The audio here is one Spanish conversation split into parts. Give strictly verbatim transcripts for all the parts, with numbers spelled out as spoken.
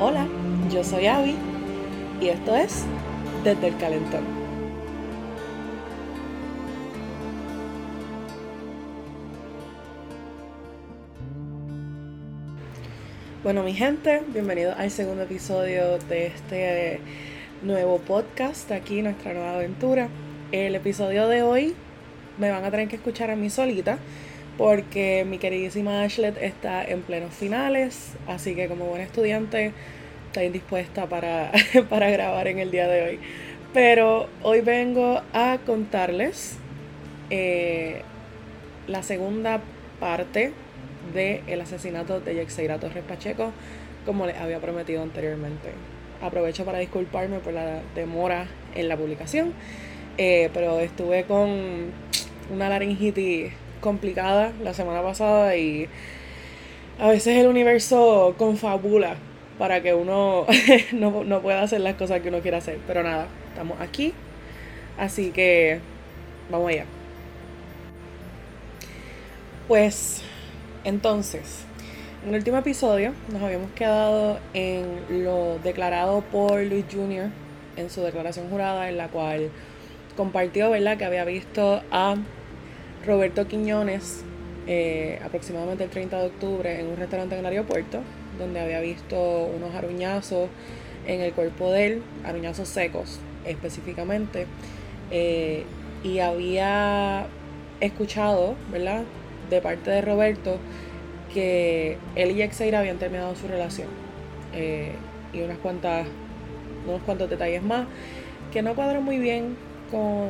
Hola, yo soy Abby y esto es Desde el Calentón. Bueno, mi gente, bienvenidos al segundo episodio de este nuevo podcast, aquí nuestra nueva aventura. El episodio de hoy me van a tener que escuchar a mí solita, porque mi queridísima Ashley está en plenos finales, así que como buena estudiante está indispuesta para, para grabar en el día de hoy. Pero hoy vengo a contarles eh, la segunda parte del asesinato de Yexeira Torres Pacheco, como les había prometido anteriormente. Aprovecho para disculparme por la demora en la publicación, eh, pero estuve con una laringitis complicada la semana pasada y a veces el universo confabula para que uno no, no pueda hacer las cosas que uno quiere hacer. Pero nada, estamos aquí, así que vamos allá. Pues entonces, en el último episodio nos habíamos quedado en lo declarado por Luis junior en su declaración jurada, en la cual compartió, ¿verdad?, que había visto a Roberto Quiñones eh, aproximadamente el treinta de octubre en un restaurante en el aeropuerto, donde había visto unos aruñazos en el cuerpo de él, aruñazos secos específicamente, eh, y había escuchado, ¿verdad?, de parte de Roberto que él y Yexeira habían terminado su relación, eh, y unas cuantas, unos cuantos detalles más que no cuadran muy bien con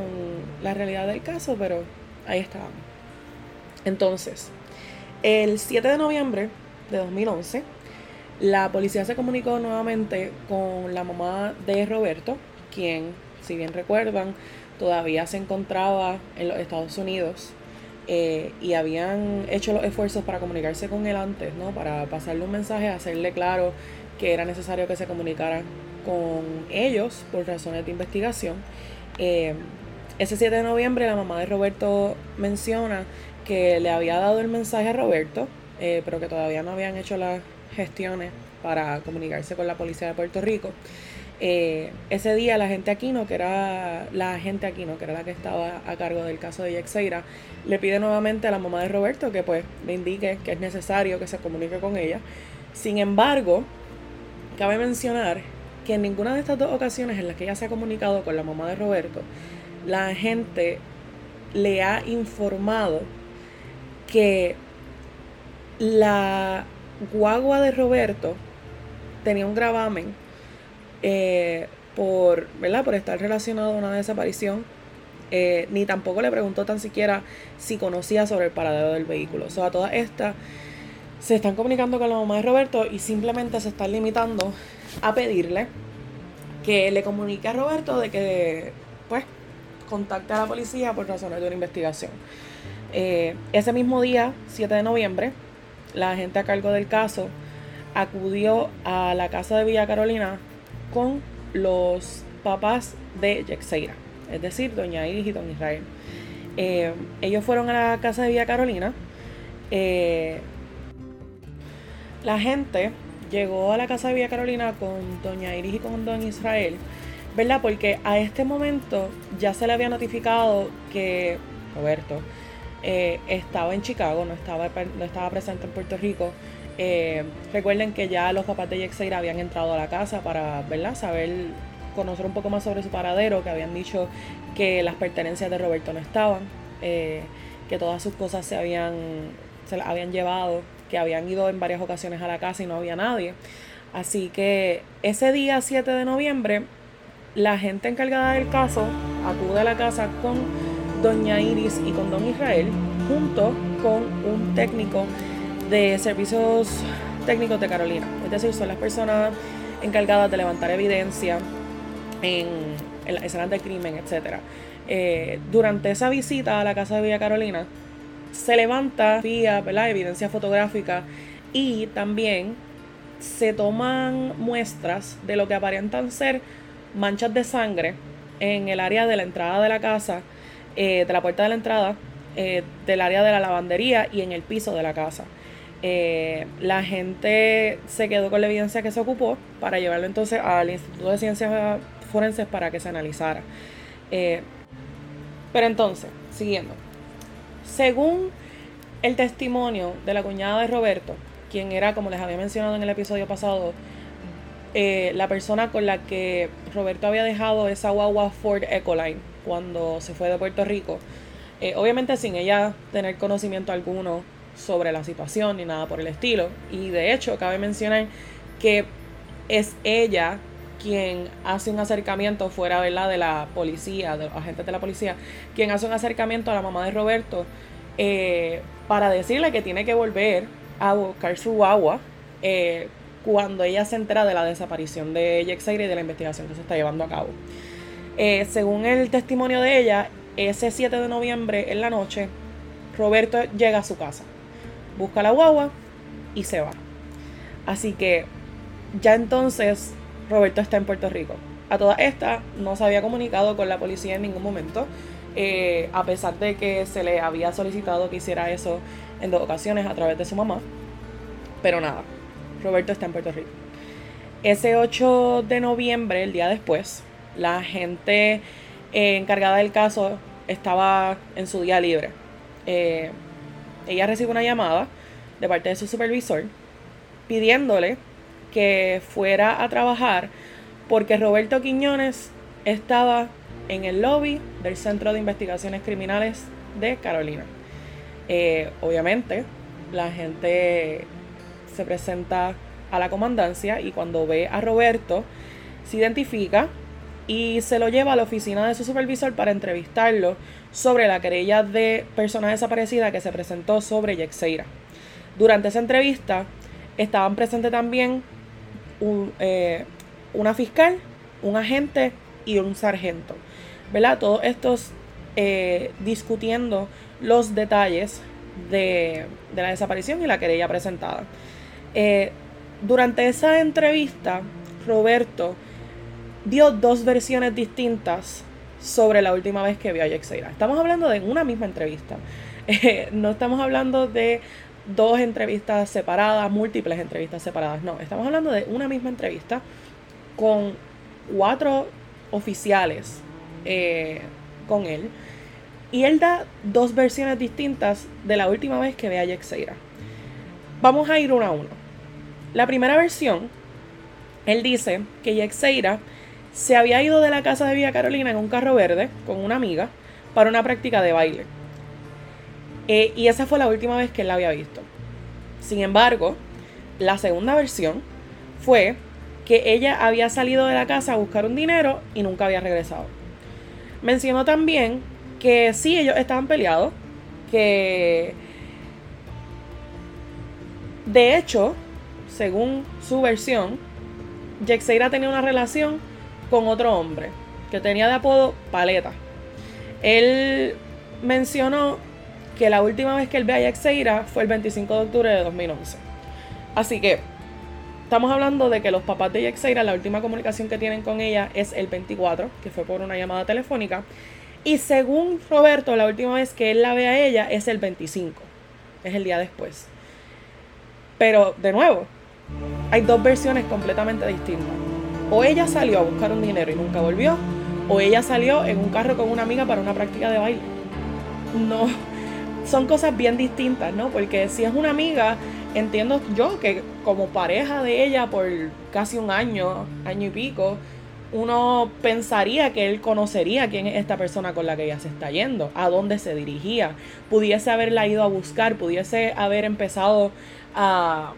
la realidad del caso, pero ahí estábamos. Entonces, el siete de noviembre de dos mil once, la policía se comunicó nuevamente con la mamá de Roberto, quien, si bien recuerdan, todavía se encontraba en los Estados Unidos, eh, y habían hecho los esfuerzos para comunicarse con él antes, ¿no?, para pasarle un mensaje, hacerle claro que era necesario que se comunicara con ellos por razones de investigación. Eh, Ese siete de noviembre la mamá de Roberto menciona que le había dado el mensaje a Roberto, eh, pero que todavía no habían hecho las gestiones para comunicarse con la policía de Puerto Rico. Eh, ese día la agente Aquino, que era la agente Aquino, que era la que estaba a cargo del caso de Yexeira, le pide nuevamente a la mamá de Roberto que pues le indique que es necesario que se comunique con ella. Sin embargo, cabe mencionar que en ninguna de estas dos ocasiones en las que ella se ha comunicado con la mamá de Roberto, la gente le ha informado que la guagua de Roberto tenía un gravamen eh, por, ¿verdad?, por estar relacionado a una desaparición, eh, ni tampoco le preguntó tan siquiera si conocía sobre el paradero del vehículo. O sea, a todas estas se están comunicando con la mamá de Roberto y simplemente se están limitando a pedirle que le comunique a Roberto de que, pues, contacta a la policía por razones de una investigación. Eh, ese mismo día, siete de noviembre, la agente a cargo del caso acudió a la casa de Villa Carolina con los papás de Yexeira, es decir, Doña Iris y Don Israel. Eh, ellos fueron a la casa de Villa Carolina. Eh, la agente llegó a la casa de Villa Carolina con Doña Iris y con Don Israel, ¿verdad?, porque a este momento ya se le había notificado que Roberto eh, estaba en Chicago, no estaba, no estaba presente en Puerto Rico. Eh, recuerden que ya los papás de Yexeira habían entrado a la casa para, ¿verdad?, saber, conocer un poco más sobre su paradero, que habían dicho que las pertenencias de Roberto no estaban, eh, que todas sus cosas se habían, se las habían llevado, que habían ido en varias ocasiones a la casa y no había nadie. Así que ese día siete de noviembre, la gente encargada del caso acude a la casa con Doña Iris y con Don Israel, junto con un técnico de servicios técnicos de Carolina. Es decir, son las personas encargadas de levantar evidencia en, en las escenas del crimen, etcétera. Eh, durante esa visita a la casa de Villa Carolina, se levanta vía, ¿verdad?, evidencia fotográfica, y también se toman muestras de lo que aparentan ser manchas de sangre en el área de la entrada de la casa, eh, de la puerta de la entrada, eh, del área de la lavandería y en el piso de la casa. Eh, la gente se quedó con la evidencia que se ocupó para llevarlo entonces al Instituto de Ciencias Forenses para que se analizara. Eh, pero entonces, siguiendo. Según el testimonio de la cuñada de Roberto, quien era, como les había mencionado en el episodio pasado, eh, la persona con la que Roberto había dejado esa guagua Ford Ecoline cuando se fue de Puerto Rico, eh, obviamente sin ella tener conocimiento alguno sobre la situación ni nada por el estilo. Y de hecho, cabe mencionar que es ella quien hace un acercamiento fuera, ¿verdad?, de la policía, de los agentes de la policía, quien hace un acercamiento a la mamá de Roberto eh, para decirle que tiene que volver a buscar su guagua eh, cuando ella se entera de la desaparición de Yexeira y de la investigación que se está llevando a cabo. Eh, según el testimonio de ella, ese siete de noviembre en la noche, Roberto llega a su casa, busca la guagua y se va. Así que ya entonces Roberto está en Puerto Rico. A todas estas no se había comunicado con la policía en ningún momento, eh, a pesar de que se le había solicitado que hiciera eso en dos ocasiones a través de su mamá. Pero nada, Roberto está en Puerto Rico. Ese ocho de noviembre, el día después, la gente eh, encargada del caso estaba en su día libre. Eh, ella recibe una llamada de parte de su supervisor pidiéndole que fuera a trabajar porque Roberto Quiñones estaba en el lobby del Centro de Investigaciones Criminales de Carolina. Eh, obviamente, la gente se presenta a la comandancia y cuando ve a Roberto, se identifica y se lo lleva a la oficina de su supervisor para entrevistarlo sobre la querella de persona desaparecida que se presentó sobre Yexeira. Durante esa entrevista estaban presentes también un, eh, una fiscal, un agente y un sargento, ¿verdad? Todos estos eh, discutiendo los detalles de, de la desaparición y la querella presentada. Eh, durante esa entrevista, Roberto dio dos versiones distintas sobre la última vez que vio a Yexeira. Estamos hablando de una misma entrevista. Eh, no estamos hablando de dos entrevistas separadas, múltiples entrevistas separadas. No, estamos hablando de una misma entrevista con cuatro oficiales eh, con él. Y él da dos versiones distintas de la última vez que ve a Yexeira. Vamos a ir uno a uno. La primera versión, él dice que Yexeira se había ido de la casa de Villa Carolina en un carro verde con una amiga para una práctica de baile. Eh, y esa fue la última vez que él la había visto. Sin embargo, la segunda versión fue que ella había salido de la casa a buscar un dinero y nunca había regresado. Mencionó también que sí, ellos estaban peleados, que de hecho, según su versión, Yexeira tenía una relación con otro hombre que tenía de apodo Paleta. Él mencionó que la última vez que él ve a Yexeira fue el veinticinco de octubre de dos mil once. Así que estamos hablando de que los papás de Yexeira, la última comunicación que tienen con ella es el veinticuatro, que fue por una llamada telefónica. Y según Roberto, la última vez que él la ve a ella es el veinticinco, es el día después. Pero de nuevo, hay dos versiones completamente distintas. O ella salió a buscar un dinero y nunca volvió, o ella salió en un carro con una amiga para una práctica de baile. No, son cosas bien distintas, ¿no? Porque si es una amiga, entiendo yo que como pareja de ella por casi un año, año y pico, uno pensaría que él conocería quién es esta persona con la que ella se está yendo, a dónde se dirigía, pudiese haberla ido a buscar, pudiese haber empezado a...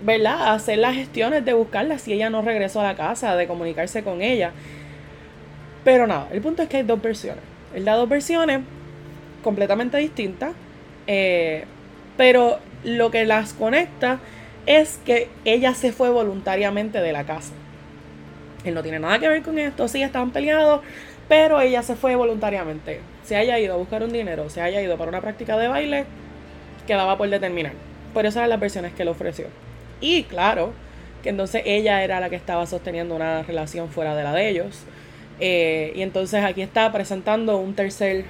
¿verdad?, hacer las gestiones de buscarla si ella no regresó a la casa, de comunicarse con ella. Pero nada, el punto es que hay dos versiones. Él da dos versiones completamente distintas, eh, pero lo que las conecta es que ella se fue voluntariamente de la casa. Él no tiene nada que ver con esto, sí estaban peleados, pero ella se fue voluntariamente. Se haya ido a buscar un dinero, se haya ido para una práctica de baile, quedaba por determinar. Por eso eran las versiones que él ofreció. Y claro, que entonces ella era la que estaba sosteniendo una relación fuera de la de ellos. Eh, y entonces aquí está presentando un tercer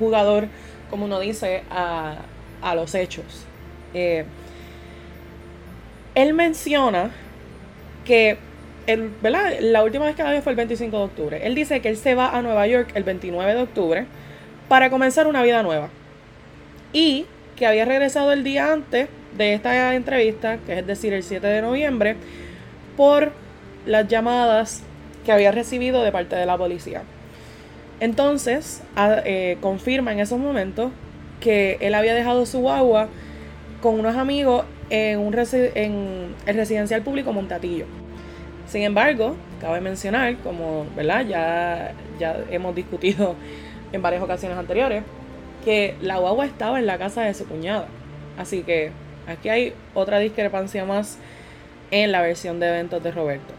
jugador, como uno dice, a, a los hechos. Eh, él menciona que el, ¿verdad? La última vez que la vio fue el veinticinco de octubre. Él dice que él se va a Nueva York el veintinueve de octubre para comenzar una vida nueva. Y que había regresado el día antes de esta entrevista, que es decir, el siete de noviembre, por las llamadas que había recibido de parte de la policía. Entonces, a, eh, confirma en esos momentos que él había dejado su guagua con unos amigos en, un resi- en el residencial público Montatillo. Sin embargo, cabe mencionar, como ¿verdad? Ya, ya hemos discutido en varias ocasiones anteriores, que la guagua estaba en la casa de su cuñada. Así que aquí hay otra discrepancia más en la versión de eventos de Roberto.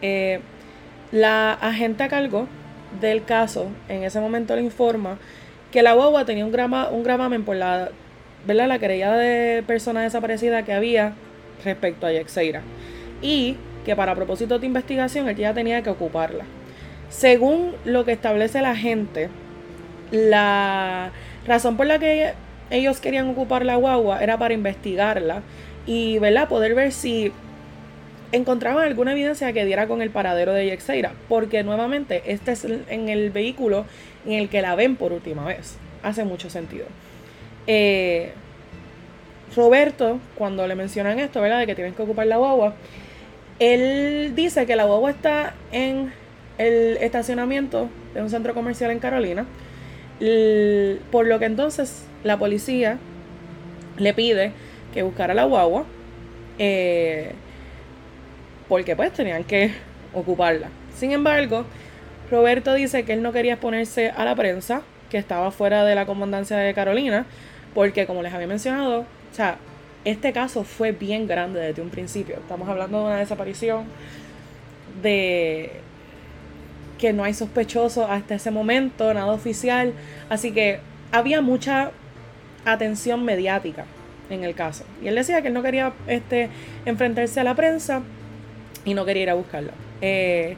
Eh, la agente a cargo del caso en ese momento le informa que la guagua tenía un, grama, un gravamen por la, ¿verdad? La querella de persona desaparecida que había respecto a Yexeira, y que para propósitos de investigación él ya tenía que ocuparla. Según lo que establece la agente, la razón por la que ellos querían ocupar la guagua era para investigarla y, ¿verdad?, poder ver si encontraban alguna evidencia que diera con el paradero de Yexeira, porque nuevamente este es en el vehículo en el que la ven por última vez. Hace mucho sentido. Eh, Roberto, cuando le mencionan esto, ¿verdad?, de que tienen que ocupar la guagua, él dice que la guagua está en el estacionamiento de un centro comercial en Carolina, por lo que entonces la policía le pide que buscara la guagua, eh, porque pues tenían que ocuparla. Sin embargo, Roberto dice que él no quería exponerse a la prensa, que estaba fuera de la comandancia de Carolina, porque como les había mencionado, o sea, este caso fue bien grande desde un principio. Estamos hablando de una desaparición de que no hay sospechosos hasta ese momento, nada oficial. Así que había mucha atención mediática en el caso. Y él decía que él no quería este, enfrentarse a la prensa y no quería ir a buscarla. Eh,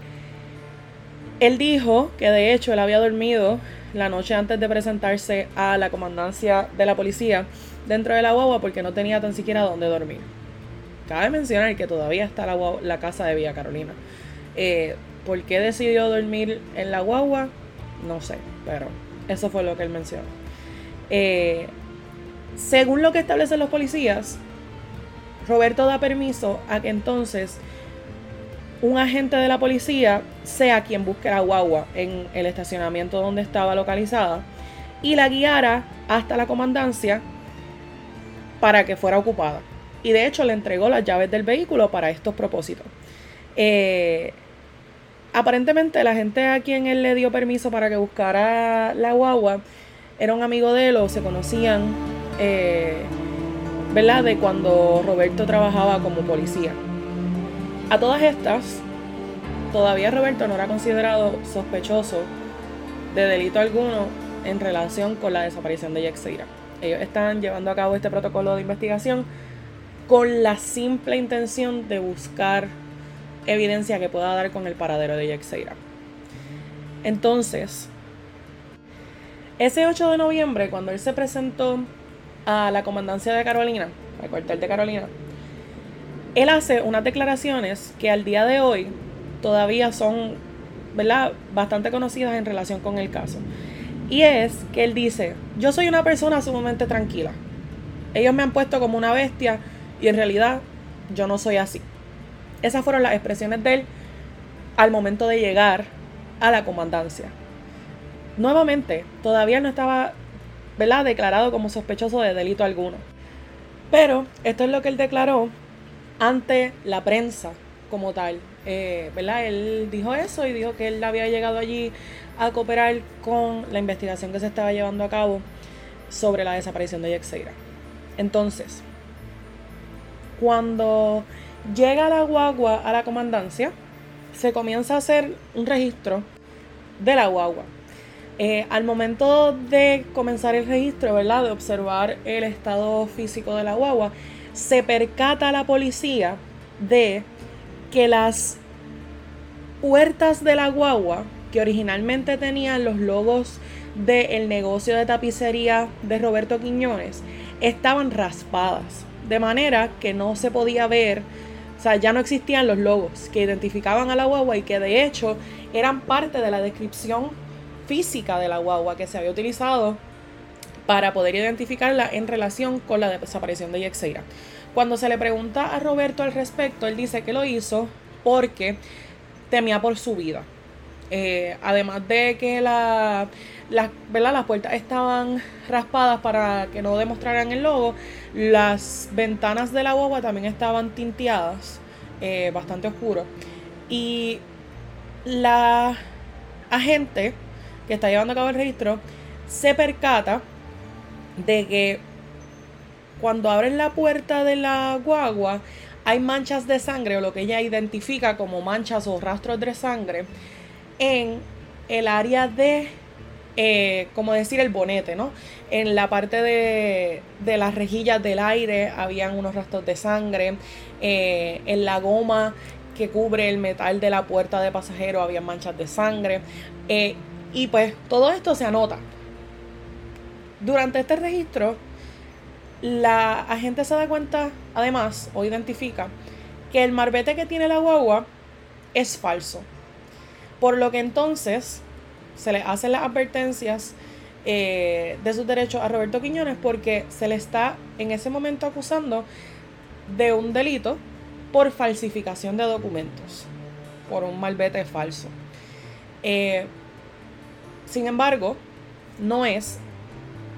él dijo que de hecho él había dormido la noche antes de presentarse a la comandancia de la policía dentro de la guagua porque no tenía tan siquiera dónde dormir. Cabe mencionar que todavía está la, guagua, la casa de Villa Carolina. Eh... ¿Por qué decidió dormir en la guagua? No sé, pero eso fue lo que él mencionó. Eh, según lo que establecen los policías, Roberto da permiso a que entonces un agente de la policía sea quien busque la guagua en el estacionamiento donde estaba localizada y la guiara hasta la comandancia para que fuera ocupada. Y de hecho le entregó las llaves del vehículo para estos propósitos. Eh... Aparentemente la gente a quien él le dio permiso para que buscara la guagua era un amigo de él o se conocían, eh, ¿verdad?, de cuando Roberto trabajaba como policía. A todas estas, todavía Roberto no era considerado sospechoso de delito alguno en relación con la desaparición de Yexeira. Ellos están llevando a cabo este protocolo de investigación con la simple intención de buscar evidencia que pueda dar con el paradero de Yexeira. Entonces, ese ocho de noviembre, cuando él se presentó a la comandancia de Carolina, al cuartel de Carolina, él hace unas declaraciones que al día de hoy todavía son, ¿verdad?, bastante conocidas en relación con el caso. Y es que él dice: yo soy una persona sumamente tranquila. Ellos me han puesto como una bestia y en realidad yo no soy así. Esas fueron las expresiones de él al momento de llegar a la comandancia. Nuevamente, todavía no estaba, ¿verdad?, declarado como sospechoso de delito alguno. Pero esto es lo que él declaró ante la prensa como tal. Eh, ¿verdad? Él dijo eso y dijo que él había llegado allí a cooperar con la investigación que se estaba llevando a cabo sobre la desaparición de Yexeira. Entonces, cuando llega la guagua a la comandancia, se comienza a hacer un registro de la guagua. Eh, al momento de comenzar el registro, ¿verdad?, de observar el estado físico de la guagua, se percata la policía de que las puertas de la guagua, que originalmente tenían los logos del negocio de tapicería de Roberto Quiñones, estaban raspadas. de manera que no se podía ver, o sea, ya no existían los logos que identificaban a la guagua y que de hecho eran parte de la descripción física de la guagua que se había utilizado para poder identificarla en relación con la desaparición de Yexeira. Cuando se le pregunta a Roberto al respecto, él dice que lo hizo porque temía por su vida. Eh, además de que la, la, ¿verdad? las puertas estaban raspadas para que no demostraran el logo, las ventanas de la guagua también estaban tinteadas, eh, bastante oscuro. Y la agente que está llevando a cabo el registro se percata de que cuando abren la puerta de la guagua hay manchas de sangre, o lo que ella identifica como manchas o rastros de sangre en el área de, eh, como decir, el bonete, ¿no? En la parte de, de las rejillas del aire habían unos rastros de sangre, eh, en la goma que cubre el metal de la puerta de pasajero había manchas de sangre, eh, y pues todo esto se anota. Durante este registro, la agente se da cuenta, además, o identifica, que el marbete que tiene la guagua es falso. Por lo que entonces se le hacen las advertencias eh, de sus derechos a Roberto Quiñones, porque se le está en ese momento acusando de un delito por falsificación de documentos, por un malvete falso. Eh, sin embargo, no es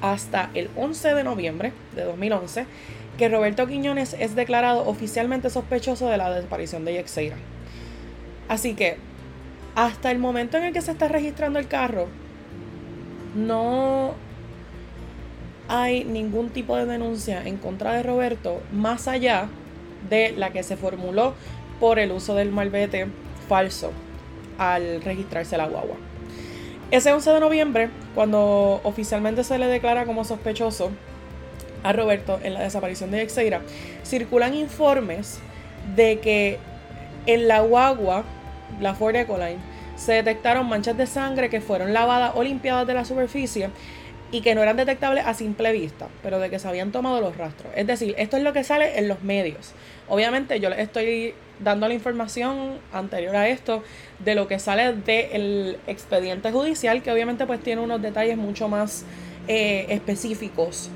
hasta el once de noviembre de dos mil once que Roberto Quiñones es declarado oficialmente sospechoso de la desaparición de Yexeira. Así que hasta el momento en el que se está registrando el carro, no hay ningún tipo de denuncia en contra de Roberto, más allá de la que se formuló por el uso del malvete falso al registrarse la guagua. Ese once de noviembre, cuando oficialmente se le declara como sospechoso a Roberto en la desaparición de Yexeira, circulan informes de que en la guagua, la Ford Ecoline, se detectaron manchas de sangre que fueron lavadas o limpiadas de la superficie y que no eran detectables a simple vista, pero de que se habían tomado los rastros. Es decir, esto es lo que sale en los medios. Obviamente yo les estoy dando la información anterior a esto de lo que sale del expediente judicial, que obviamente pues tiene unos detalles mucho más eh, específicos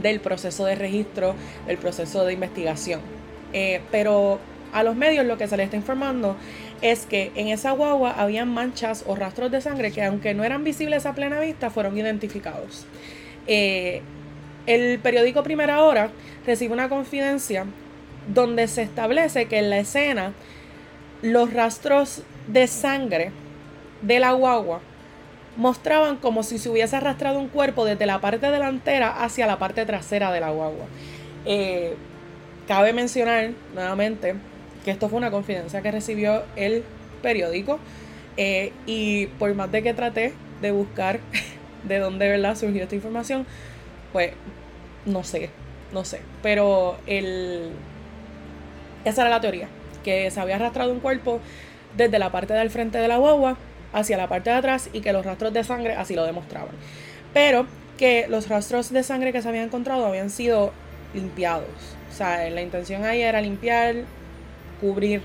del proceso de registro, del proceso de investigación. Eh, pero a los medios lo que se les está informando es que en esa guagua habían manchas o rastros de sangre que, aunque no eran visibles a plena vista, fueron identificados. Eh, el periódico Primera Hora recibe una confidencia donde se establece que en la escena los rastros de sangre de la guagua mostraban como si se hubiese arrastrado un cuerpo desde la parte delantera hacia la parte trasera de la guagua. Eh, cabe mencionar nuevamente que esto fue una confidencia que recibió el periódico, eh, y por más de que traté de buscar de dónde, ¿verdad?, surgió esta información, pues no sé, no sé. Pero el, esa era la teoría, que se había arrastrado un cuerpo desde la parte del frente de la guagua hacia la parte de atrás y que los rastros de sangre así lo demostraban. Pero que los rastros de sangre que se habían encontrado habían sido limpiados. O sea, la intención ahí era limpiar, cubrir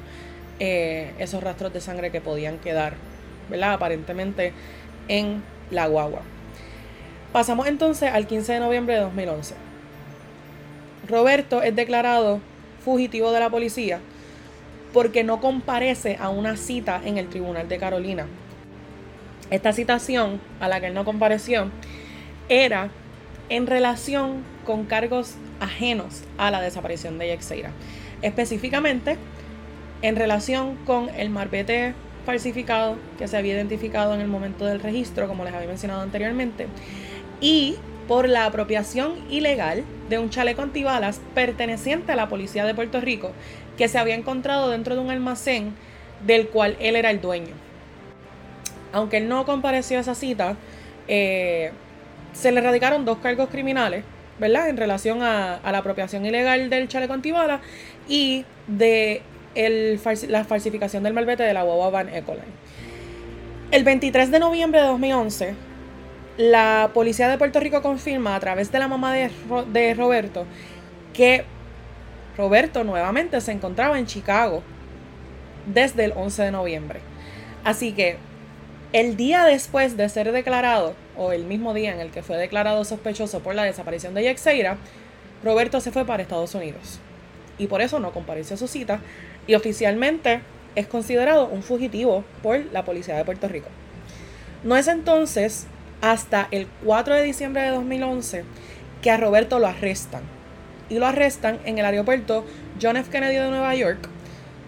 eh, esos rastros de sangre que podían quedar, ¿verdad?, aparentemente en la guagua. Pasamos entonces al quince de noviembre de dos mil once. Roberto es declarado fugitivo de la policía porque no comparece a una cita en el Tribunal de Carolina. Esta citación a la que él no compareció era en relación con cargos ajenos a la desaparición de Yexeira, específicamente en relación con el marbete falsificado que se había identificado en el momento del registro, como les había mencionado anteriormente, y por la apropiación ilegal de un chaleco antibalas perteneciente a la policía de Puerto Rico que se había encontrado dentro de un almacén del cual él era el dueño. Aunque él no compareció a esa cita, eh, se le erradicaron dos cargos criminales, ¿verdad?, en relación a, a la apropiación ilegal del chaleco antibalas y de el, la falsificación del malvete de la guagua Van Ecoline. El veintitrés de noviembre de dos mil once, la policía de Puerto Rico confirma a través de la mamá de, de Roberto que Roberto nuevamente se encontraba en Chicago desde el once de noviembre. Así que el día después de ser declarado, o el mismo día en el que fue declarado sospechoso por la desaparición de Yexeira, Roberto se fue para Estados Unidos. Y por eso no compareció a su cita y oficialmente es considerado un fugitivo por la policía de Puerto Rico. No es entonces hasta el cuatro de diciembre de dos mil once que a Roberto lo arrestan. Y lo arrestan en el aeropuerto John F. Kennedy de Nueva York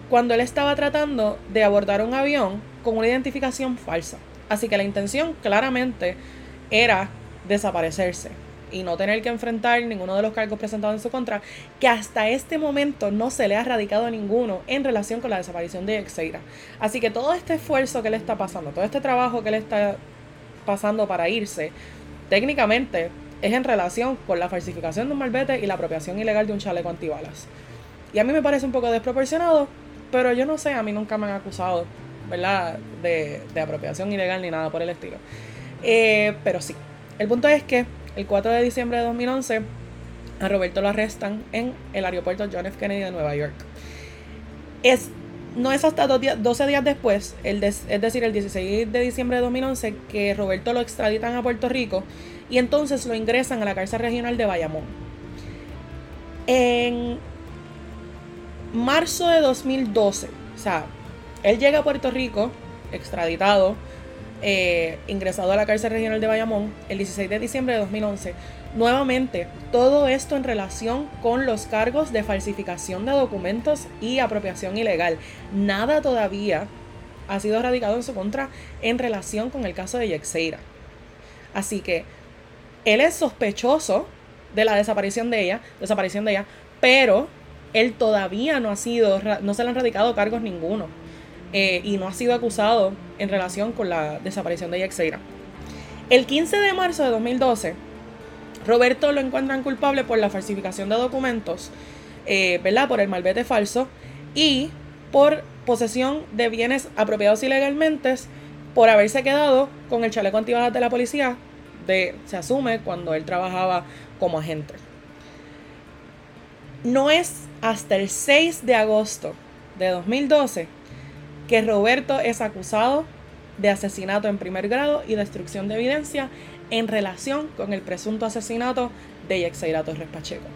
cuando él estaba tratando de abordar un avión con una identificación falsa. Así que la intención claramente era desaparecerse y no tener que enfrentar ninguno de los cargos presentados en su contra, que hasta este momento no se le ha radicado ninguno en relación con la desaparición de Yexeira. Así que todo este esfuerzo que le está pasando, todo este trabajo que le está pasando para irse, técnicamente es en relación con la falsificación de un malvete y la apropiación ilegal de un chaleco antibalas. Y a mí me parece un poco desproporcionado, pero yo no sé, a mí nunca me han acusado, ¿verdad?, de, de apropiación ilegal ni nada por el estilo. Eh, pero sí, el punto es que el cuatro de diciembre de dos mil once, a Roberto lo arrestan en el aeropuerto John F. Kennedy de Nueva York. Es, no es hasta doce días después, el des, es decir, el dieciséis de diciembre de dos mil once, que Roberto lo extraditan a Puerto Rico y entonces lo ingresan a la cárcel regional de Bayamón. En marzo de dos mil doce, o sea, él llega a Puerto Rico, extraditado, Eh, ingresado a la cárcel regional de Bayamón el dieciséis de diciembre de dos mil once. Nuevamente, todo esto en relación con los cargos de falsificación de documentos y apropiación ilegal. Nada todavía ha sido radicado en su contra en relación con el caso de Yexeira. Así que él es sospechoso de la desaparición de ella, desaparición de ella, pero él todavía no ha sido, no se le han radicado cargos ninguno. Eh, y no ha sido acusado en relación con la desaparición de Yexeira. El quince de marzo de dos mil doce, Roberto lo encuentran culpable por la falsificación de documentos, eh, ¿verdad?, por el malvete falso y por posesión de bienes apropiados ilegalmente por haberse quedado con el chaleco antibalas de la policía, de, se asume, cuando él trabajaba como agente. No es hasta el seis de agosto de dos mil doce que Roberto es acusado de asesinato en primer grado y destrucción de evidencia en relación con el presunto asesinato de Yexeira Torres Pacheco.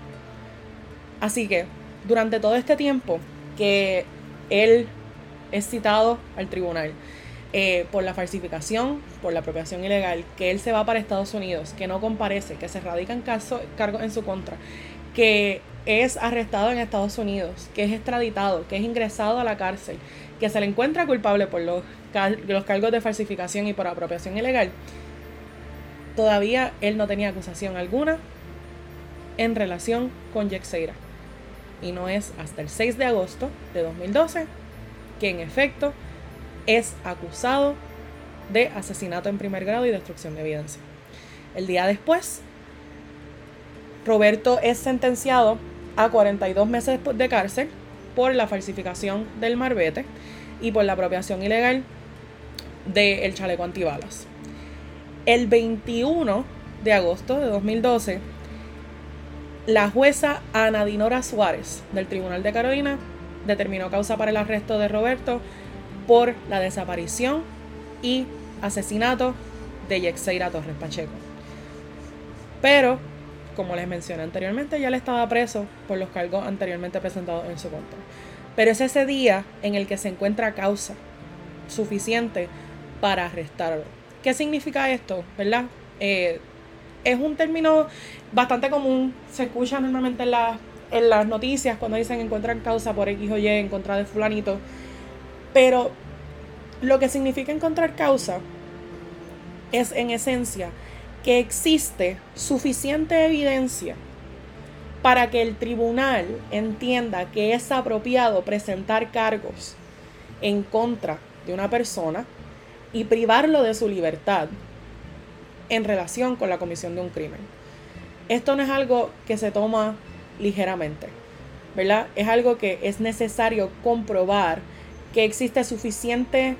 Así que, durante todo este tiempo que él es citado al tribunal eh, por la falsificación, por la apropiación ilegal, que él se va para Estados Unidos, que no comparece, que se radican casos, cargos en su contra, que es arrestado en Estados Unidos, que es extraditado, que es ingresado a la cárcel, que se le encuentra culpable por los, car- los cargos de falsificación y por apropiación ilegal, todavía él no tenía acusación alguna en relación con Yexeira. Y no es hasta el seis de agosto de dos mil doce que en efecto es acusado de asesinato en primer grado y destrucción de evidencia. El día después, Roberto es sentenciado a cuarenta y dos meses de cárcel por la falsificación del marbete y por la apropiación ilegal del chaleco antibalas. El veintiuno de agosto de dos mil doce, la jueza Ana Dinora Suárez del Tribunal de Carolina determinó causa para el arresto de Roberto por la desaparición y asesinato de Yexeira Torres Pacheco. Pero, como les mencioné anteriormente, ya él estaba preso por los cargos anteriormente presentados en su contra. Pero es ese día en el que se encuentra causa suficiente para arrestarlo. ¿Qué significa esto? ¿Verdad? Eh, es un término bastante común. Se escucha normalmente en, la, en las noticias cuando dicen encuentran causa por X o Y en contra de fulanito. Pero lo que significa encontrar causa es, en esencia, que existe suficiente evidencia para que el tribunal entienda que es apropiado presentar cargos en contra de una persona y privarlo de su libertad en relación con la comisión de un crimen. Esto no es algo que se toma ligeramente, ¿verdad? Es algo que es necesario comprobar que existe suficiente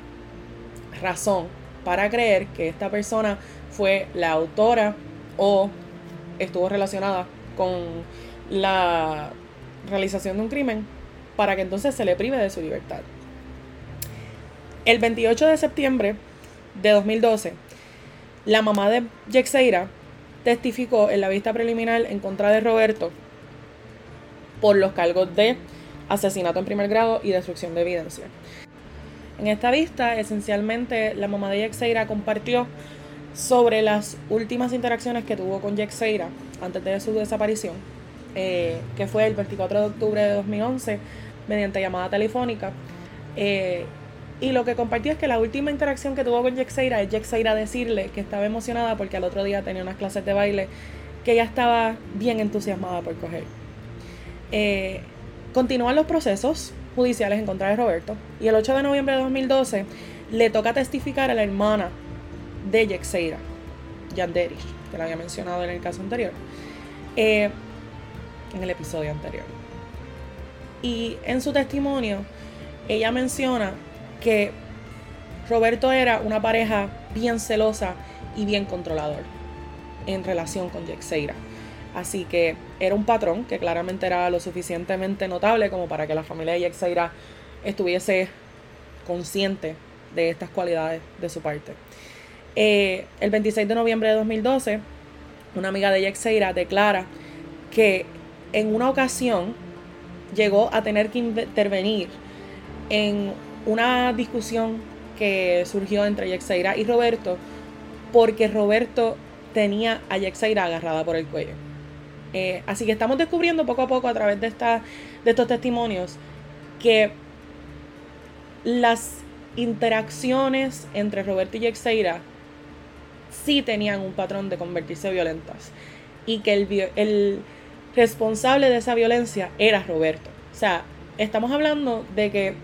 razón para creer que esta persona fue la autora o estuvo relacionada con la realización de un crimen para que entonces se le prive de su libertad. El veintiocho de septiembre de dos mil doce, la mamá de Yexeira testificó en la vista preliminar en contra de Roberto por los cargos de asesinato en primer grado y destrucción de evidencia. En esta vista, esencialmente, la mamá de Yexeira compartió sobre las últimas interacciones que tuvo con Yexeira antes de su desaparición, eh, que fue el veinticuatro de octubre de dos mil once, mediante llamada telefónica. Eh, y lo que compartió es que la última interacción que tuvo con Yexeira es Yexeira decirle que estaba emocionada porque al otro día tenía unas clases de baile que ella estaba bien entusiasmada por coger. Eh, continúan los procesos judiciales en contra de Roberto y el ocho de noviembre de dos mil doce le toca testificar a la hermana de Yexeira, Yandere, que la había mencionado en el caso anterior, eh, en el episodio anterior. Y en su testimonio ella menciona que Roberto era una pareja bien celosa y bien controlador en relación con Yexeira. Así que era un patrón que claramente era lo suficientemente notable como para que la familia de Yexeira estuviese consciente de estas cualidades de su parte. Eh, el veintiséis de noviembre de dos mil doce, una amiga de Yexeira declara que en una ocasión llegó a tener que intervenir en una discusión que surgió entre Yexeira y Roberto porque Roberto tenía a Yexeira agarrada por el cuello. Eh, así que estamos descubriendo poco a poco a través de, esta, de estos testimonios que las interacciones entre Roberto y Yexeira sí tenían un patrón de convertirse violentas y que el, el responsable de esa violencia era Roberto. O sea, estamos hablando de que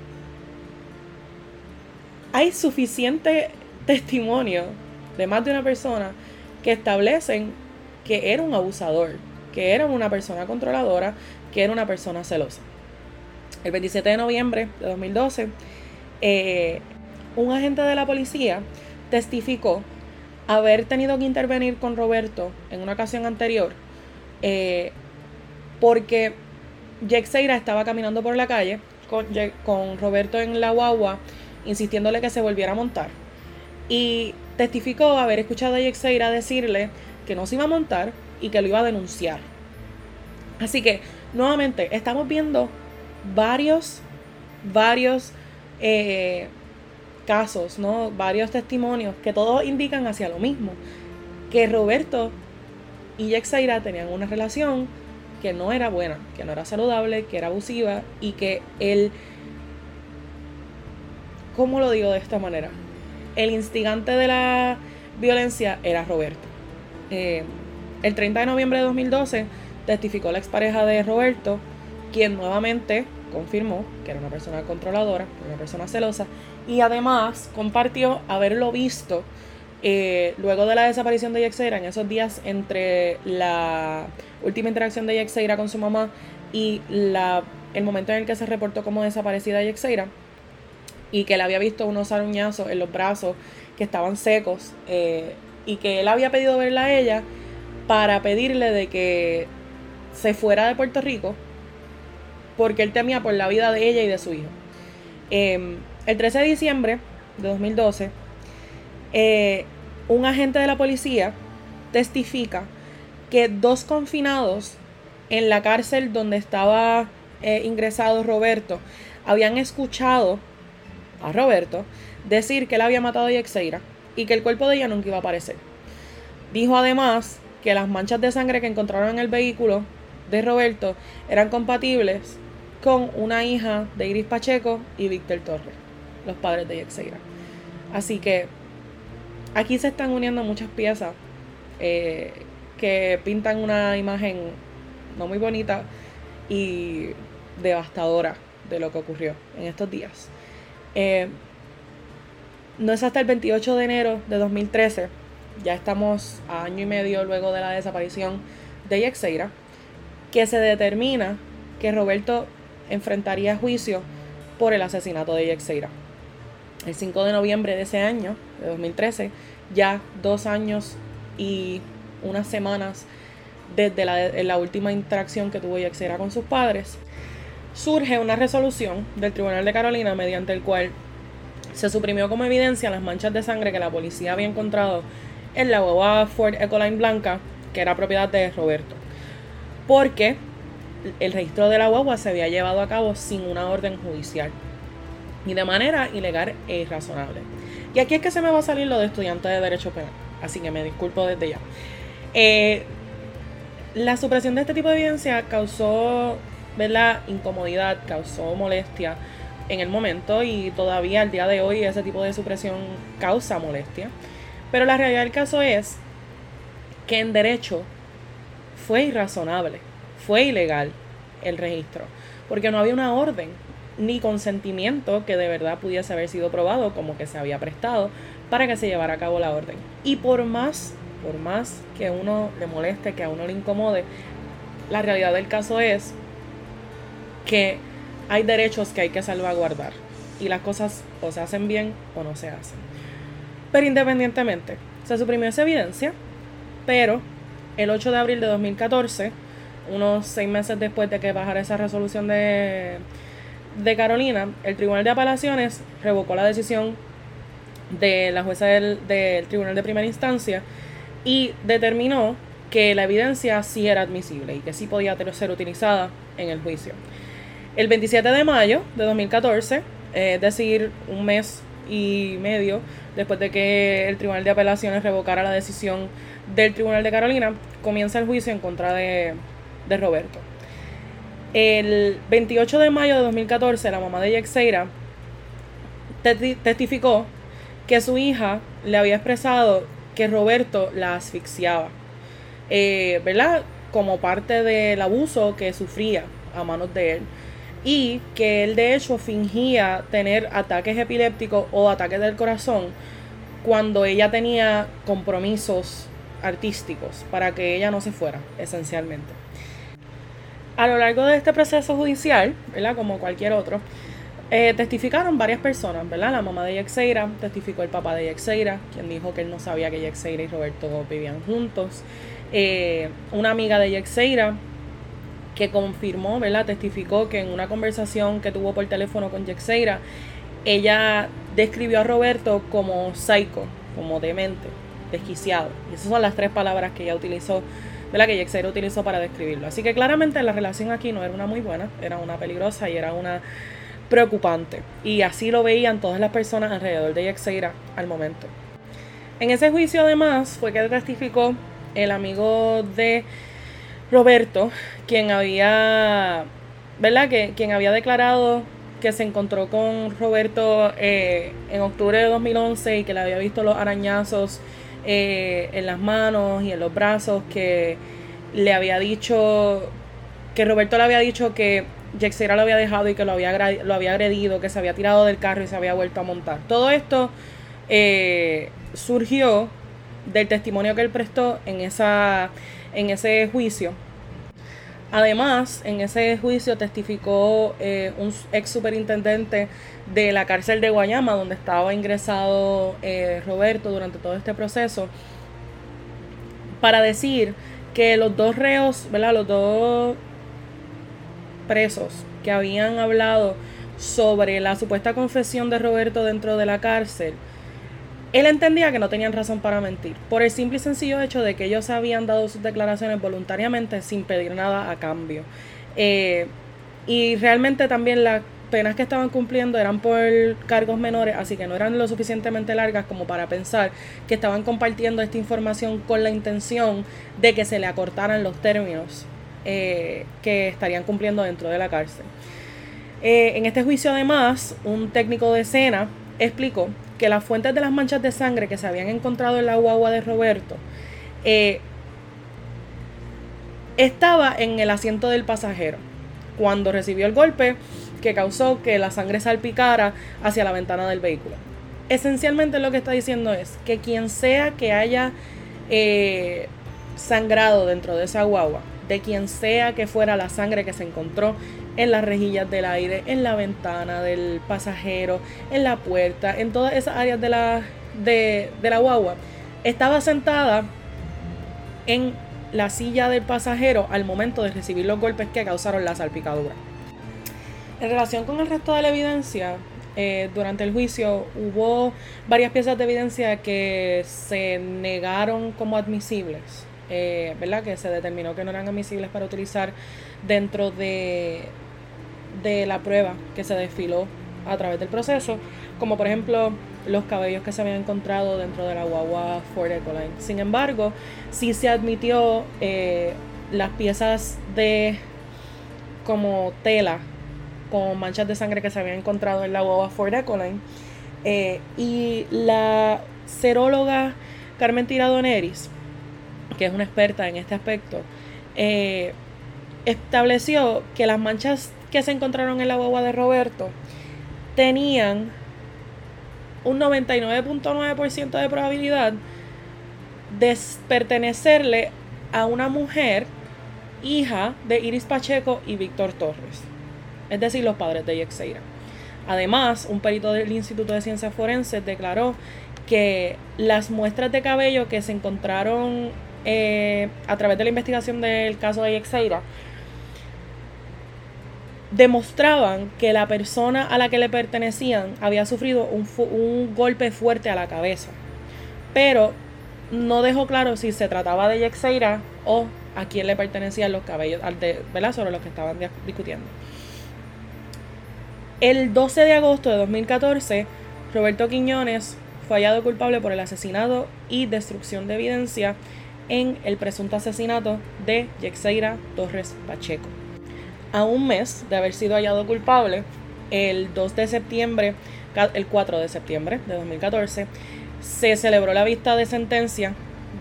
hay suficiente testimonio de más de una persona que establecen que era un abusador, que era una persona controladora, que era una persona celosa. El veintisiete de noviembre de dos mil doce, eh, un agente de la policía testificó haber tenido que intervenir con Roberto en una ocasión anterior eh, porque Yexeira estaba caminando por la calle con, con Roberto en la guagua, insistiéndole que se volviera a montar. Y testificó haber escuchado a Yexeira decirle que no se iba a montar y que lo iba a denunciar. Así que, nuevamente, estamos viendo varios, varios eh, casos, ¿no? Varios testimonios que todos indican hacia lo mismo. Que Roberto y Yexeira tenían una relación que no era buena, que no era saludable, que era abusiva y que él... ¿Cómo lo digo de esta manera? El instigante de la violencia era Roberto. Eh, el treinta de noviembre de dos mil doce testificó la expareja de Roberto, quien nuevamente confirmó que era una persona controladora, una persona celosa, y además compartió haberlo visto eh, luego de la desaparición de Yexeira, en esos días entre la última interacción de Yexeira con su mamá y la, el momento en el que se reportó como desaparecida Yexeira, y que él había visto unos aruñazos en los brazos que estaban secos, eh, y que él había pedido verla a ella para pedirle de que se fuera de Puerto Rico porque él temía por la vida de ella y de su hijo. Eh, el trece de diciembre de dos mil doce, eh, un agente de la policía testifica que dos confinados en la cárcel donde estaba eh, ingresado Roberto habían escuchado a Roberto decir que él había matado a Yexeira y que el cuerpo de ella nunca iba a aparecer. Dijo además que las manchas de sangre que encontraron en el vehículo de Roberto eran compatibles con una hija de Iris Pacheco y Víctor Torres, los padres de Yexeira. Así que aquí se están uniendo muchas piezas eh, que pintan una imagen no muy bonita y devastadora de lo que ocurrió en estos días. Eh, No es hasta el veintiocho de enero de dos mil trece, ya estamos a año y medio luego de la desaparición de Yexeira, que se determina que Roberto enfrentaría juicio por el asesinato de Yexeira. El cinco de noviembre de ese año, de dos mil trece, ya dos años y unas semanas desde la, la última interacción que tuvo Yexeira con sus padres, surge una resolución del Tribunal de Carolina mediante el cual se suprimió como evidencia las manchas de sangre que la policía había encontrado en la guagua Ford Ecoline blanca, que era propiedad de Roberto, porque el registro de la guagua se había llevado a cabo sin una orden judicial y de manera ilegal e irrazonable. Y aquí es que se me va a salir lo de estudiante de Derecho Penal, así que me disculpo desde ya. Eh, la supresión de este tipo de evidencia causó, ¿verdad?, incomodidad, causó molestia en el momento, y todavía al día de hoy ese tipo de supresión causa molestia. Pero la realidad del caso es que en derecho fue irrazonable, fue ilegal el registro, porque no había una orden ni consentimiento que de verdad pudiese haber sido probado como que se había prestado para que se llevara a cabo la orden. Y por más, por más que a uno le moleste, que a uno le incomode, la realidad del caso es que hay derechos que hay que salvaguardar y las cosas o se hacen bien o no se hacen. Pero independientemente, se suprimió esa evidencia, pero el ocho de abril de dos mil catorce, unos seis meses después de que bajara esa resolución de, de Carolina, el Tribunal de Apelaciones revocó la decisión de la jueza del, del Tribunal de Primera Instancia y determinó que la evidencia sí era admisible y que sí podía ser utilizada en el juicio. El veintisiete de mayo de dos mil catorce, eh, es decir, un mes y medio después de que el Tribunal de Apelaciones revocara la decisión del Tribunal de Carolina, comienza el juicio en contra de, de Roberto. El veintiocho de mayo de dos mil catorce, la mamá de Yexeira te- testificó que su hija le había expresado que Roberto la asfixiaba, eh, ¿verdad?, como parte del abuso que sufría a manos de él, y que él de hecho fingía tener ataques epilépticos o ataques del corazón cuando ella tenía compromisos artísticos para que ella no se fuera, esencialmente. A lo largo de este proceso judicial, ¿verdad?, como cualquier otro, eh, testificaron varias personas, ¿verdad? La mamá de Yexeira, testificó el papá de Yexeira, quien dijo que él no sabía que Yexeira y Roberto vivían juntos. Eh, una amiga de Yexeira, que confirmó, ¿verdad?, testificó que en una conversación que tuvo por teléfono con Yexeira, ella describió a Roberto como psycho, como demente, desquiciado. Y esas son las tres palabras que ella utilizó, ¿verdad?, que Yexeira utilizó para describirlo. Así que claramente la relación aquí no era una muy buena, era una peligrosa y era una preocupante. Y así lo veían todas las personas alrededor de Yexeira al momento. En ese juicio, además, fue que testificó el amigo de Roberto, quien había, ¿verdad?, que quien había declarado que se encontró con Roberto eh, en octubre de dos mil once y que le había visto los arañazos eh, en las manos y en los brazos, que le había dicho, que Roberto le había dicho que Yexeira lo había dejado y que lo había, lo había agredido, que se había tirado del carro y se había vuelto a montar. Todo esto eh, surgió del testimonio que él prestó en esa... en ese juicio. Además, en ese juicio testificó eh, un ex superintendente de la cárcel de Guayama, donde estaba ingresado eh, Roberto durante todo este proceso, para decir que los dos reos, ¿verdad?, los dos presos que habían hablado sobre la supuesta confesión de Roberto dentro de la cárcel, él entendía que no tenían razón para mentir, por el simple y sencillo hecho de que ellos habían dado sus declaraciones voluntariamente sin pedir nada a cambio. Eh, y realmente también las penas que estaban cumpliendo eran por cargos menores, así que no eran lo suficientemente largas como para pensar que estaban compartiendo esta información con la intención de que se le acortaran los términos eh, que estarían cumpliendo dentro de la cárcel. Eh, en este juicio, además, un técnico de escena explicó que las fuentes de las manchas de sangre que se habían encontrado en la guagua de Roberto eh, estaba en el asiento del pasajero cuando recibió el golpe que causó que la sangre salpicara hacia la ventana del vehículo. Esencialmente lo que está diciendo es que quien sea que haya eh, sangrado dentro de esa guagua, de quien sea que fuera la sangre que se encontró en las rejillas del aire, en la ventana del pasajero, en la puerta, en todas esas áreas de la, de, de la guagua, estaba sentada en la silla del pasajero al momento de recibir los golpes que causaron la salpicadura. En relación con el resto de la evidencia, eh, durante el juicio hubo varias piezas de evidencia que se negaron como admisibles, eh, ¿verdad? Que se determinó que no eran admisibles para utilizar dentro de, de la prueba que se desfiló a través del proceso, como por ejemplo los cabellos que se habían encontrado dentro de la guagua Ford Ecoline. Sin embargo, sí se admitió eh, las piezas de como tela con manchas de sangre que se habían encontrado en la guagua Ford Ecoline, eh, y la seróloga Carmen Tirado Neris, que es una experta en este aspecto, eh, estableció que las manchas que se encontraron en la guagua de Roberto tenían un noventa y nueve punto nueve por ciento de probabilidad de pertenecerle a una mujer, hija de Iris Pacheco y Víctor Torres, es decir, los padres de Yexeira. Además, un perito del Instituto de Ciencias Forenses declaró que las muestras de cabello que se encontraron eh, a través de la investigación del caso de Yexeira demostraban que la persona a la que le pertenecían había sufrido un, fu- un golpe fuerte a la cabeza, pero no dejó claro si se trataba de Yexeira o a quién le pertenecían los cabellos, al de, ¿verdad? Sobre los que estaban de- discutiendo. El doce de agosto de dos mil catorce, Roberto Quiñones fue hallado culpable por el asesinato y destrucción de evidencia en el presunto asesinato de Yexeira Torres Pacheco. A un mes de haber sido hallado culpable, el dos de septiembre, el cuatro de septiembre de dos mil catorce, se celebró la vista de sentencia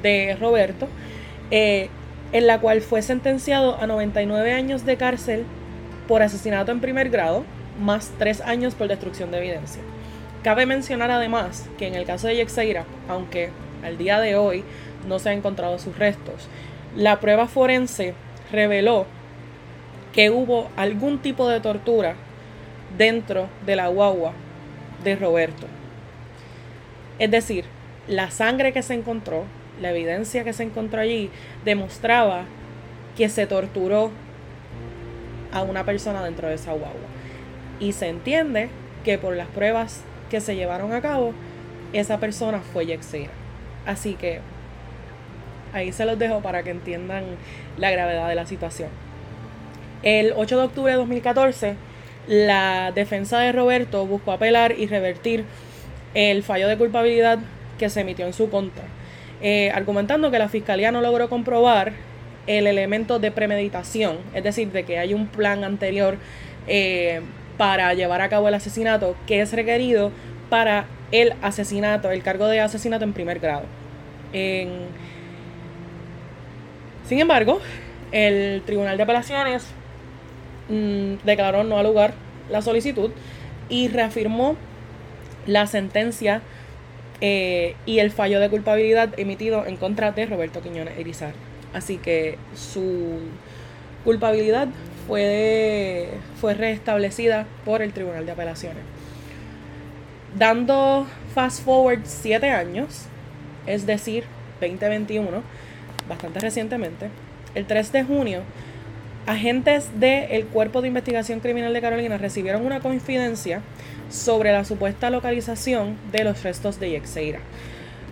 de Roberto, eh, en la cual fue sentenciado a noventa y nueve años de cárcel por asesinato en primer grado, más tres años por destrucción de evidencia. Cabe mencionar además que en el caso de Yexeira, aunque al día de hoy no se han encontrado sus restos, la prueba forense reveló que hubo algún tipo de tortura dentro de la guagua de Roberto. Es decir, la sangre que se encontró, la evidencia que se encontró allí, demostraba que se torturó a una persona dentro de esa guagua. Y se entiende que por las pruebas que se llevaron a cabo, esa persona fue Yexeira. Así que ahí se los dejo para que entiendan la gravedad de la situación. El ocho de octubre de dos mil catorce, la defensa de Roberto buscó apelar y revertir el fallo de culpabilidad que se emitió en su contra, eh, argumentando que la fiscalía no logró comprobar el elemento de premeditación, es decir, de que hay un plan anterior eh, para llevar a cabo el asesinato que es requerido para el asesinato, el cargo de asesinato en primer grado. En... Sin embargo, el Tribunal de Apelaciones declaró no al lugar la solicitud y reafirmó la sentencia eh, y el fallo de culpabilidad emitido en contra de Roberto Quiñones Irizar. Así que su culpabilidad fue, fue restablecida por el Tribunal de Apelaciones. Dando fast forward siete años, es decir, veinte veintiuno, bastante recientemente, el tres de junio, agentes del Cuerpo de Investigación Criminal de Carolina recibieron una confidencia sobre la supuesta localización de los restos de Yexeira.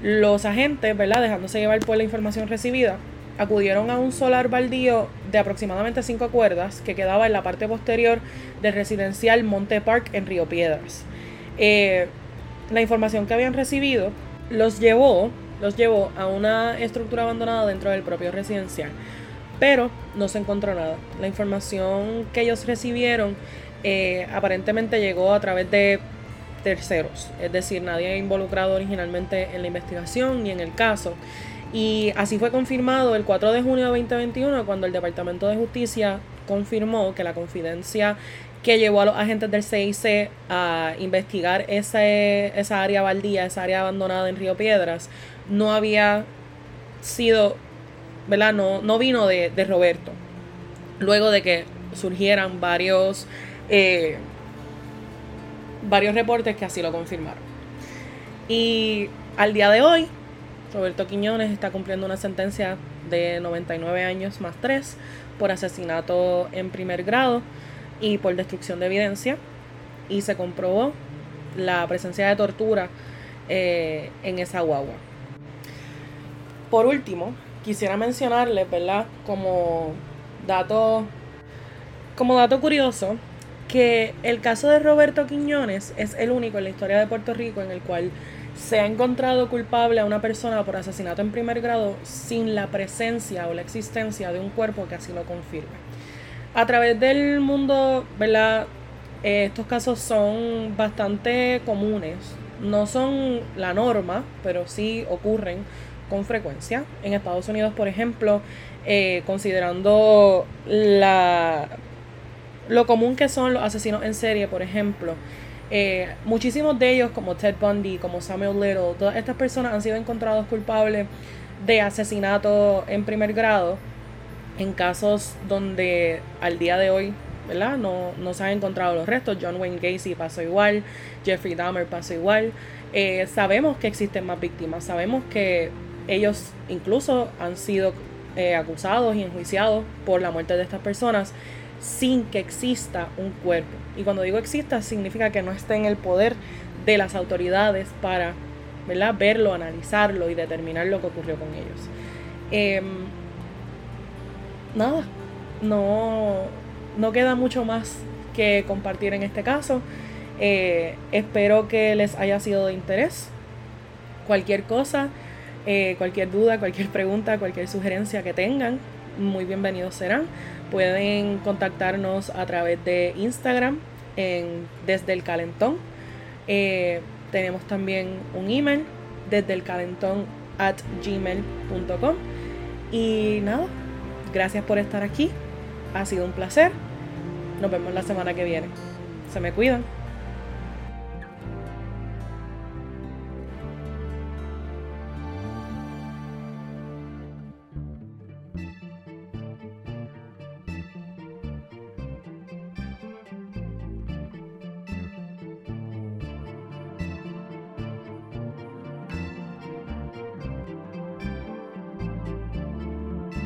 Los agentes, ¿verdad?, dejándose llevar por la información recibida, acudieron a un solar baldío de aproximadamente cinco cuerdas que quedaba en la parte posterior del residencial Monte Park en Río Piedras. Eh, la información que habían recibido los llevó, los llevó a una estructura abandonada dentro del propio residencial, pero no se encontró nada. La información que ellos recibieron eh, aparentemente llegó a través de terceros, es decir, nadie involucrado originalmente en la investigación ni en el caso. Y así fue confirmado el cuatro de junio de dos mil veintiuno, cuando el Departamento de Justicia confirmó que la confidencia que llevó a los agentes del C I C a investigar ese, esa área baldía, esa área abandonada en Río Piedras, no había sido... ¿verdad? No, no vino de, de Roberto, luego de que surgieran varios eh, varios reportes que así lo confirmaron. Y al día de hoy, Roberto Quiñones está cumpliendo una sentencia de noventa y nueve años más tres por asesinato en primer grado y por destrucción de evidencia, y se comprobó la presencia de tortura eh, en esa guagua. Por último, quisiera mencionarles, ¿verdad?, como dato, como dato curioso, que el caso de Roberto Quiñones es el único en la historia de Puerto Rico en el cual se ha encontrado culpable a una persona por asesinato en primer grado sin la presencia o la existencia de un cuerpo que así lo confirme. A través del mundo, ¿verdad?, eh, estos casos son bastante comunes. No son la norma, pero sí ocurren con frecuencia. En Estados Unidos, por ejemplo, eh, considerando la, lo común que son los asesinos en serie, por ejemplo, Eh, muchísimos de ellos, como Ted Bundy, como Samuel Little, todas estas personas han sido encontrados culpables de asesinato en primer grado en casos donde al día de hoy, ¿verdad?, no, no se han encontrado los restos. John Wayne Gacy pasó igual, Jeffrey Dahmer pasó igual. Eh, sabemos que existen más víctimas, sabemos que ellos incluso han sido eh, acusados y enjuiciados por la muerte de estas personas sin que exista un cuerpo. Y cuando digo exista, significa que no esté en el poder de las autoridades para, ¿verdad?, verlo, analizarlo y determinar lo que ocurrió con ellos. Eh, nada, no, no queda mucho más que compartir en este caso. Eh, espero que les haya sido de interés. Cualquier cosa, eh, cualquier duda, cualquier pregunta, cualquier sugerencia que tengan, muy bienvenidos serán. Pueden contactarnos a través de Instagram en Desde el Calentón. Eh, tenemos también un email, desde el calentón arroba gmail punto com. Y nada, gracias por estar aquí. Ha sido un placer. Nos vemos la semana que viene. Se me cuidan.